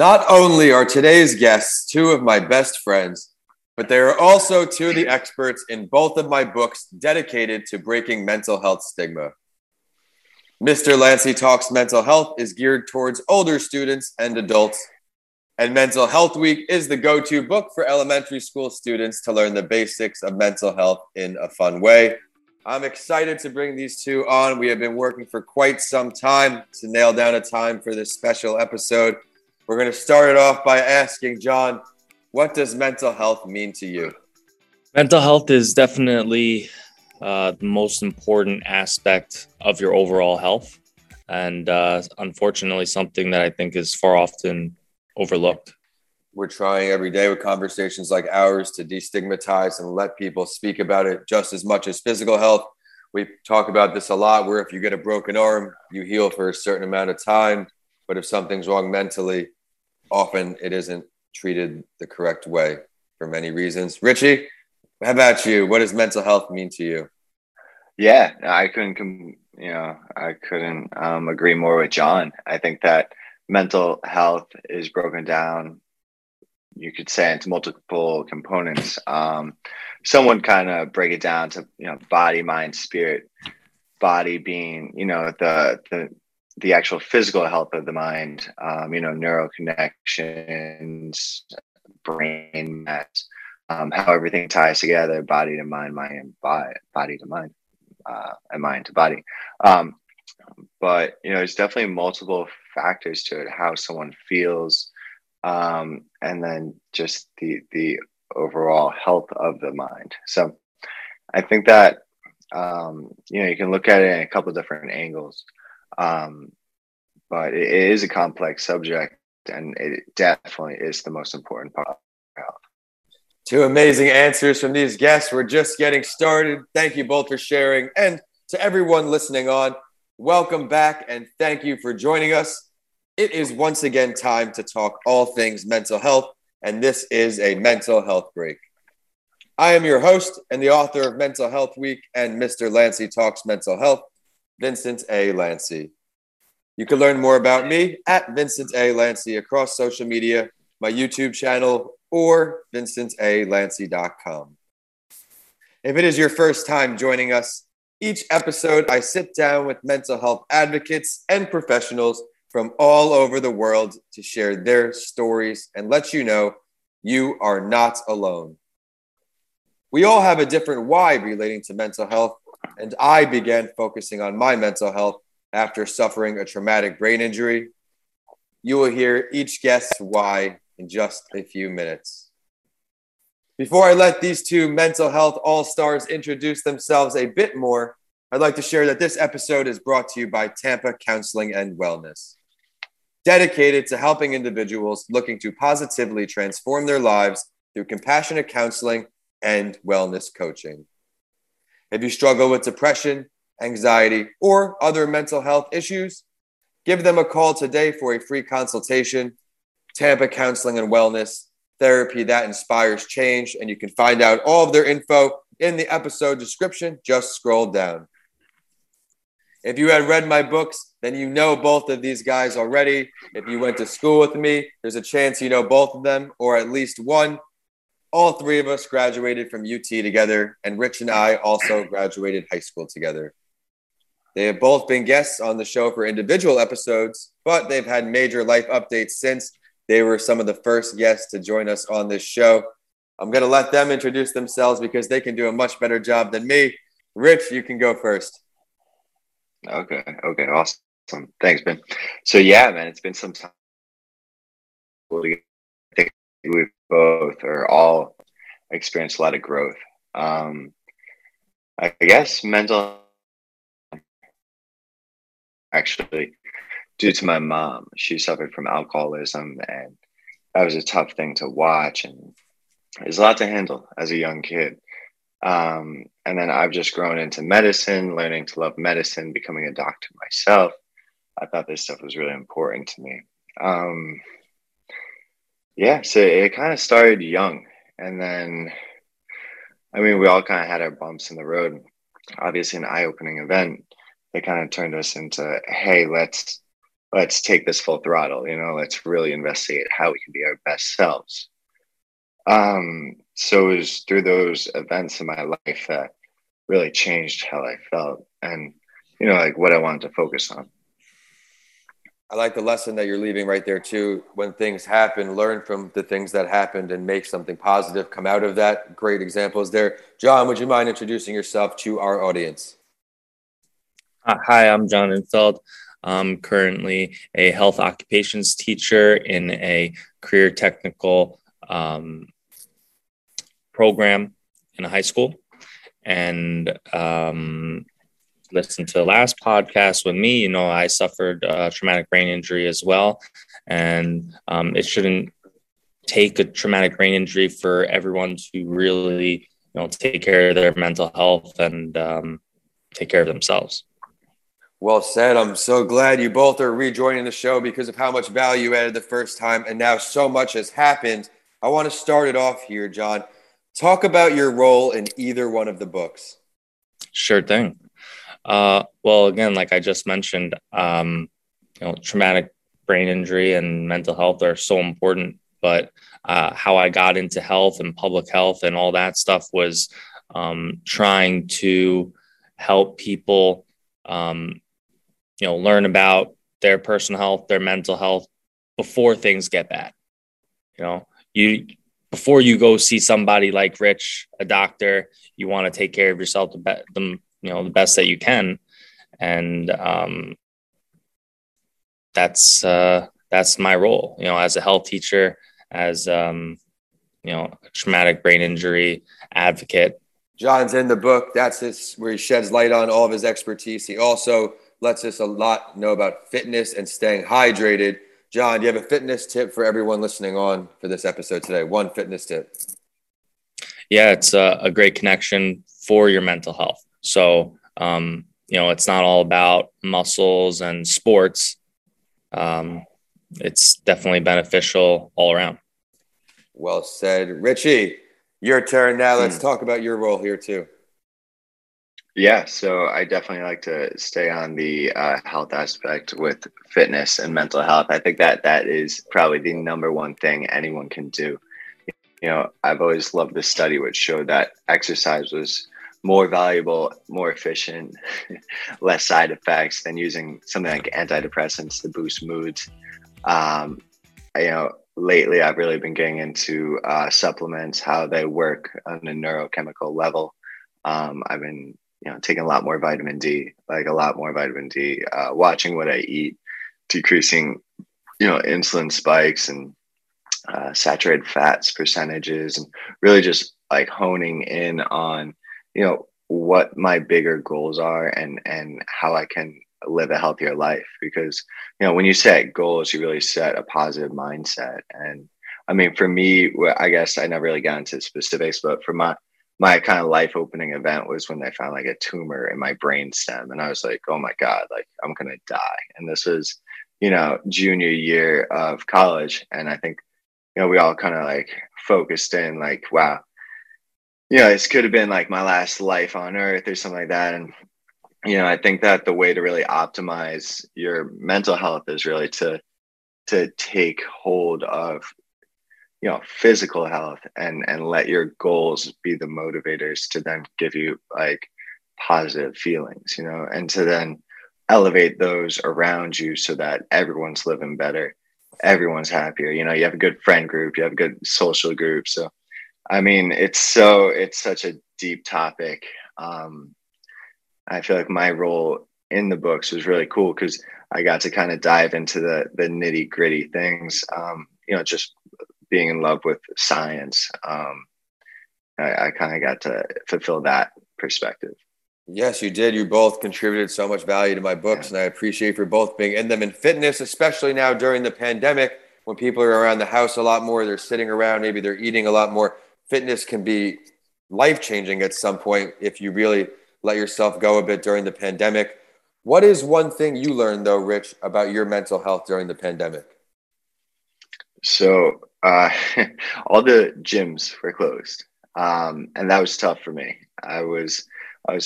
Not only are today's guests two of my best friends, but they are also two of the experts in both of my books dedicated to breaking mental health stigma. Mr. Lanci Talks Mental Health is geared towards older students and adults, and Mental Health Week is the go-to book for elementary school students to learn the basics of mental health in a fun way. I'm excited to bring these two on. We have been working for quite some time to nail down a time for this special episode. We're going to start it off by asking John, what does mental health mean to you? Mental health is definitely the most important aspect of your overall health, and unfortunately something that I think is far often overlooked. We're trying every day with conversations like ours to destigmatize and let people speak about it just as much as physical health. We talk about this a lot, where if you get a broken arm, you heal for a certain amount of time. But if something's wrong mentally, often it isn't treated the correct way for many reasons. Richie, how about you? What does mental health mean to you? Yeah, I couldn't agree more with John. I think that mental health is broken down, you could say, into multiple components. Someone kind of break it down to, body, mind, spirit. Body being, the actual physical health of the mind, neural connections, brain mass, how everything ties together, body to mind, body to mind, and mind to body. But, it's definitely multiple factors to it, how someone feels, and then just the overall health of the mind. So I think that, you can look at it in a couple different angles, but it is a complex subject, and it definitely is the most important part of health. Two amazing answers from these guests. We're just getting started. Thank you both for sharing, and to everyone listening on, welcome back, and thank you for joining us. It is once again time to talk all things mental health, and this is a mental health break. I am your host and the author of Mental Health Week and Mr. Lanci Talks Mental Health, Vincent A. Lanci. You can learn more about me at Vincent A. Lanci across social media, my YouTube channel, or vincentalanci.com. If it is your first time joining us, each episode, I sit down with mental health advocates and professionals from all over the world to share their stories and let you know you are not alone. We all have a different why relating to mental health, and I began focusing on my mental health after suffering a traumatic brain injury. You will hear each guest's why in just a few minutes. Before I let these two mental health all-stars introduce themselves a bit more, I'd like to share that this episode is brought to you by Tampa Counseling and Wellness, dedicated to helping individuals looking to positively transform their lives through compassionate counseling and wellness coaching. If you struggle with depression, anxiety, or other mental health issues, give them a call today for a free consultation. Tampa Counseling and Wellness, therapy that inspires change, and you can find out all of their info in the episode description. Just scroll down. If you had read my books, then you know both of these guys already. If you went to school with me, there's a chance you know both of them, or at least one. All three of us graduated from UT together, and Rich and I also graduated high school together. They have both been guests on the show for individual episodes, but they've had major life updates since. They were some of the first guests to join us on this show. I'm going to let them introduce themselves because they can do a much better job than me. Rich, you can go first. Okay, awesome. Thanks, Ben. So, yeah, man, it's been some time. I think we've both or all experienced a lot of growth. I guess mental, actually, due to my mom, she suffered from alcoholism, and that was a tough thing to watch, and there's a lot to handle as a young kid. And then I've just grown into medicine, learning to love medicine, becoming a doctor myself. I thought this stuff was really important to me. So it kind of started young, and then, we all kind of had our bumps in the road. Obviously, an eye-opening event that kind of turned us into, hey, let's let's take this full throttle, you know, let's really investigate how we can be our best selves. So it was through those events in my life that really changed how I felt and, you know, like what I wanted to focus on. I like the lesson that you're leaving right there too. When things happen, learn from the things that happened and make something positive come out of that. Great examples there. Jon, would you mind introducing yourself to our audience? Hi, I'm Jon Infeld. I'm currently a health occupations teacher in a career technical program in a high school. And listen to the last podcast with me, you know, I suffered a traumatic brain injury as well. And it shouldn't take a traumatic brain injury for everyone to really, you know, take care of their mental health and take care of themselves. Well said. I'm so glad you both are rejoining the show because of how much value you added the first time. And now so much has happened. I want to start it off here, Jon. Talk about your role in either one of the books. Sure thing. Well, again, like I just mentioned, you know, traumatic brain injury and mental health are so important, but how I got into health and public health and all that stuff was trying to help people, you know, learn about their personal health, their mental health before things get bad. You know, before you go see somebody like Rich, a doctor, you want to take care of yourself you know, the best that you can. And that's my role, you know, as a health teacher, as, you know, a traumatic brain injury advocate. Jon's in the book. That's his, where he sheds light on all of his expertise. He also lets us a lot know about fitness and staying hydrated. Jon, do you have a fitness tip for everyone listening on for this episode today? One fitness tip. Yeah, it's a great connection for your mental health. So, you know, it's not all about muscles and sports. It's definitely beneficial all around. Well said. Richie, your turn now. Let's talk about your role here too. Yeah, so I definitely like to stay on the health aspect with fitness and mental health. I think that is probably the number one thing anyone can do. You know, I've always loved this study which showed that exercise was more valuable, more efficient, less side effects than using something like antidepressants to boost moods. You know, lately I've really been getting into supplements, how they work on a neurochemical level. I've been, you know, taking a lot more vitamin D, watching what I eat, decreasing, you know, insulin spikes and saturated fats percentages, and really just like honing in on, you know, what my bigger goals are and how I can live a healthier life. Because, you know, when you set goals, you really set a positive mindset. And I mean, for me, I guess I never really got into specifics, but for my kind of life opening event was when they found like a tumor in my brain stem. And I was like, oh my God, like I'm going to die. And this was, you know, junior year of college. And I think, you know, we all kind of like focused in like, wow, you know, this could have been like my last life on earth or something like that. And, you know, I think that the way to really optimize your mental health is really to take hold of, you know, physical health and let your goals be the motivators to then give you like positive feelings, you know, and to then elevate those around you so that everyone's living better. Everyone's happier. You know, you have a good friend group, you have a good social group. So, I mean, it's such a deep topic. I feel like my role in the books was really cool because I got to kind of dive into the nitty gritty things, you know, just being in love with science. I kind of got to fulfill that perspective. Yes, you did. You both contributed so much value to my books, yeah. And I appreciate for both being in them in fitness, especially now during the pandemic when people are around the house a lot more, they're sitting around, maybe they're eating a lot more. Fitness can be life-changing at some point if you really let yourself go a bit during the pandemic. What is one thing you learned, though, Rich, about your mental health during the pandemic? So all the gyms were closed, and that was tough for me. I was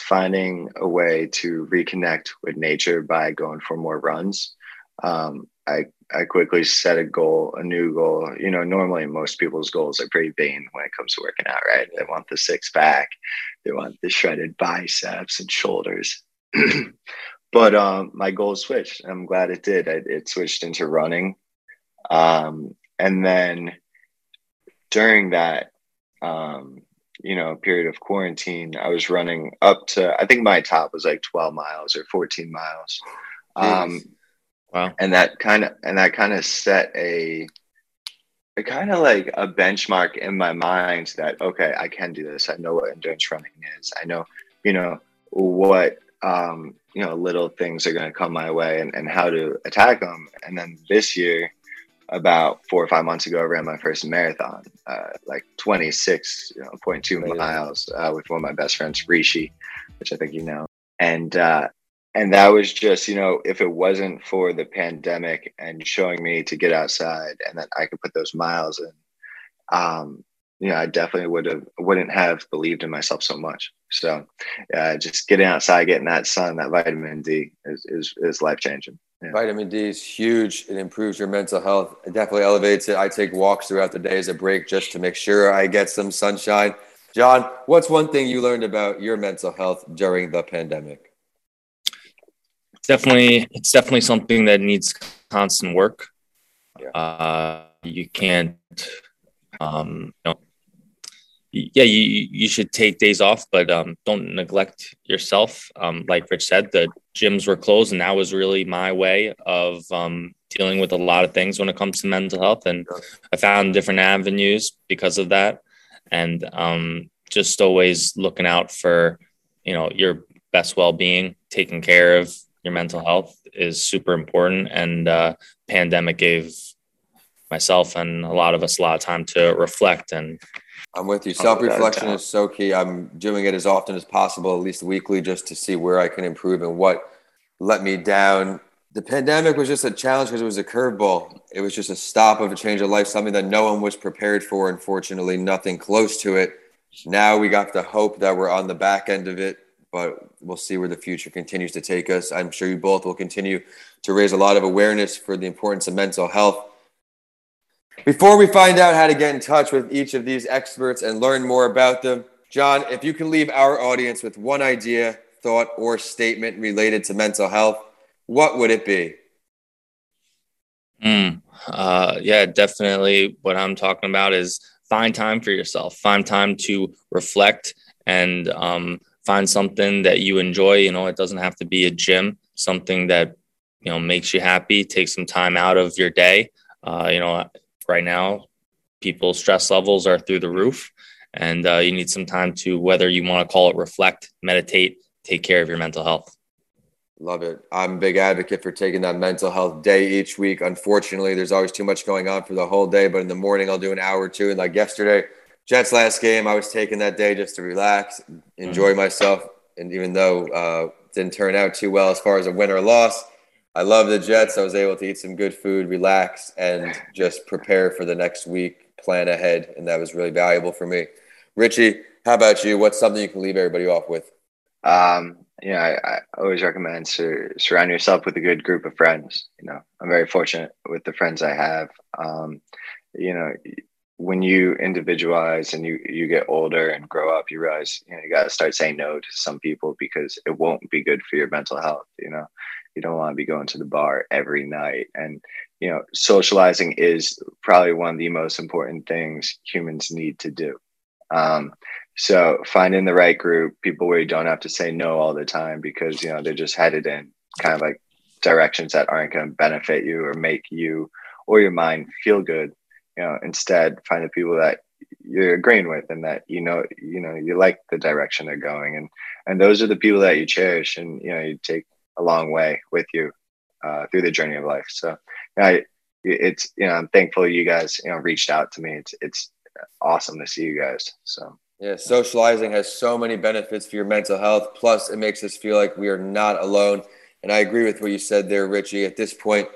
finding a way to reconnect with nature by going for more runs. I quickly set a new goal. You know, normally most people's goals are pretty vain when it comes to working out, right? They want the six pack, they want the shredded biceps and shoulders. But my goal switched. I'm glad it did. It switched into running. And then during that, period of quarantine, I was running up to, I think my top was like 12 miles or 14 miles. Wow. And that kind of set a like a benchmark in my mind that, okay, I can do this. I know what endurance running is. I know, what, little things are going to come my way and how to attack them. And then this year, about 4 or 5 months ago, I ran my first marathon, 26.2 miles with one of my best friends, Rishi, which I think you know. And that was just, if it wasn't for the pandemic and showing me to get outside and that I could put those miles in, I definitely wouldn't have believed in myself so much. So just getting outside, getting that sun, that vitamin D is life-changing. Yeah. Vitamin D is huge. It improves your mental health. It definitely elevates it. I take walks throughout the day as a break just to make sure I get some sunshine. John, what's one thing you learned about your mental health during the pandemic? It's definitely something that needs constant work. Yeah. You can't, you should take days off, but don't neglect yourself. Like Rich said, the gyms were closed, and that was really my way of dealing with a lot of things when it comes to mental health. And I found different avenues because of that, and just always looking out for, your best well-being. Taking care of your mental health is super important, and pandemic gave myself and a lot of us a lot of time to reflect. And I'm with you. Self-reflection is so key. I'm doing it as often as possible, at least weekly, just to see where I can improve and what let me down. The pandemic was just a challenge because it was a curveball. It was just a stop of a change of life, something that no one was prepared for. Unfortunately, nothing close to it. Now we got to hope that we're on the back end of it, but we'll see where the future continues to take us. I'm sure you both will continue to raise a lot of awareness for the importance of mental health. Before we find out how to get in touch with each of these experts and learn more about them, John, if you could leave our audience with one idea, thought, or statement related to mental health, what would it be? Definitely what I'm talking about is find time for yourself, find time to reflect, and find something that you enjoy. It doesn't have to be a gym, something that, makes you happy. Take some time out of your day. Right now, people's stress levels are through the roof, and you need some time to, whether you want to call it reflect, meditate, take care of your mental health. Love it. I'm a big advocate for taking that mental health day each week. Unfortunately, there's always too much going on for the whole day, but in the morning I'll do an hour or two. And like yesterday, Jets last game, I was taking that day just to relax, enjoy myself. And even though it didn't turn out too well as far as a win or loss, I love the Jets. I was able to eat some good food, relax, and just prepare for the next week, plan ahead. And that was really valuable for me. Richie, how about you? What's something you can leave everybody off with? I always recommend surround yourself with a good group of friends. I'm very fortunate with the friends I have. When you individualize and you get older and grow up, you realize, you got to start saying no to some people because it won't be good for your mental health. You don't want to be going to the bar every night. And, socializing is probably one of the most important things humans need to do. So finding the right group, people where you don't have to say no all the time because, they're just headed in kind of like directions that aren't going to benefit you or make you or your mind feel good. Instead find the people that you're agreeing with and that, you like the direction they're going. And those are the people that you cherish and, you take a long way with you through the journey of life. So I'm thankful you guys, reached out to me. It's awesome to see you guys. So yeah, socializing has so many benefits for your mental health. Plus it makes us feel like we are not alone. And I agree with what you said there, Richie. At this point,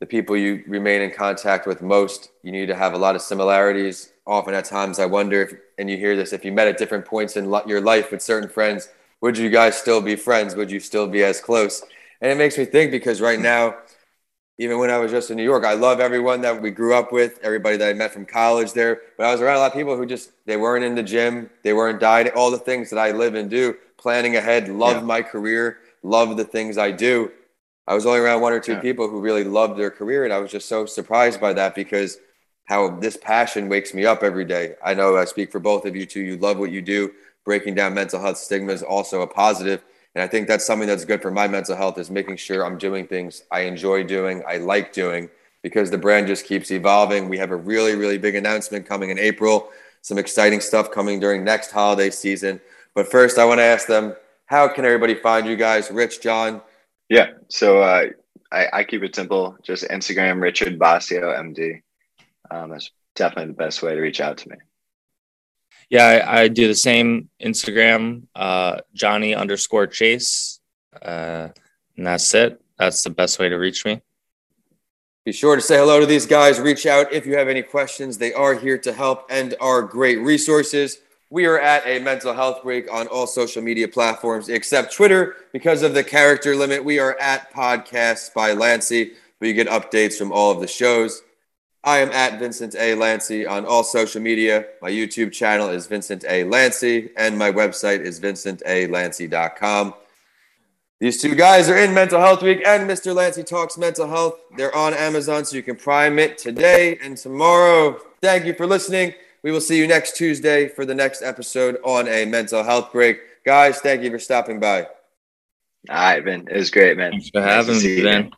the people you remain in contact with most, you need to have a lot of similarities. Often at times I wonder if, and you hear this, if you met at different points in your life with certain friends, would you guys still be friends? Would you still be as close? And it makes me think because right now, even when I was just in New York. I love everyone that we grew up with, everybody that I met from college there. But I was around a lot of people who just, they weren't in the gym. They weren't dieting. All the things that I live and do, planning ahead, love my career, love the things I do. I was only around one or two people who really loved their career. And I was just so surprised by that, because how this passion wakes me up every day. I know I speak for both of you two. You love what you do. Breaking down mental health stigma is also a positive. And I think that's something that's good for my mental health, is making sure I'm doing things I enjoy doing, I like doing, because the brand just keeps evolving. We have a really, really big announcement coming in April, some exciting stuff coming during next holiday season. But first, I want to ask them, how can everybody find you guys? Rich, John? Yeah, so I keep it simple. Just Instagram, Richard Boccio, MD. That's definitely the best way to reach out to me. Yeah, I do the same. Instagram, Johnny_Chase. And that's it. That's the best way to reach me. Be sure to say hello to these guys. Reach out if you have any questions. They are here to help and are great resources. We are at A Mental Health Break on all social media platforms except Twitter. Because of the character limit, we are at Podcasts by Lanci, where you get updates from all of the shows. I am at Vincent A. Lanci on all social media. My YouTube channel is Vincent A. Lanci, and my website is vincentalanci.com. These two guys are in Mental Health Week and Mr. Lanci Talks Mental Health. They're on Amazon, so you can prime it today and tomorrow. Thank you for listening. We will see you next Tuesday for the next episode on A Mental Health Break. Guys, thank you for stopping by. All right, Ben. It was great, man. Thanks for having me, Ben.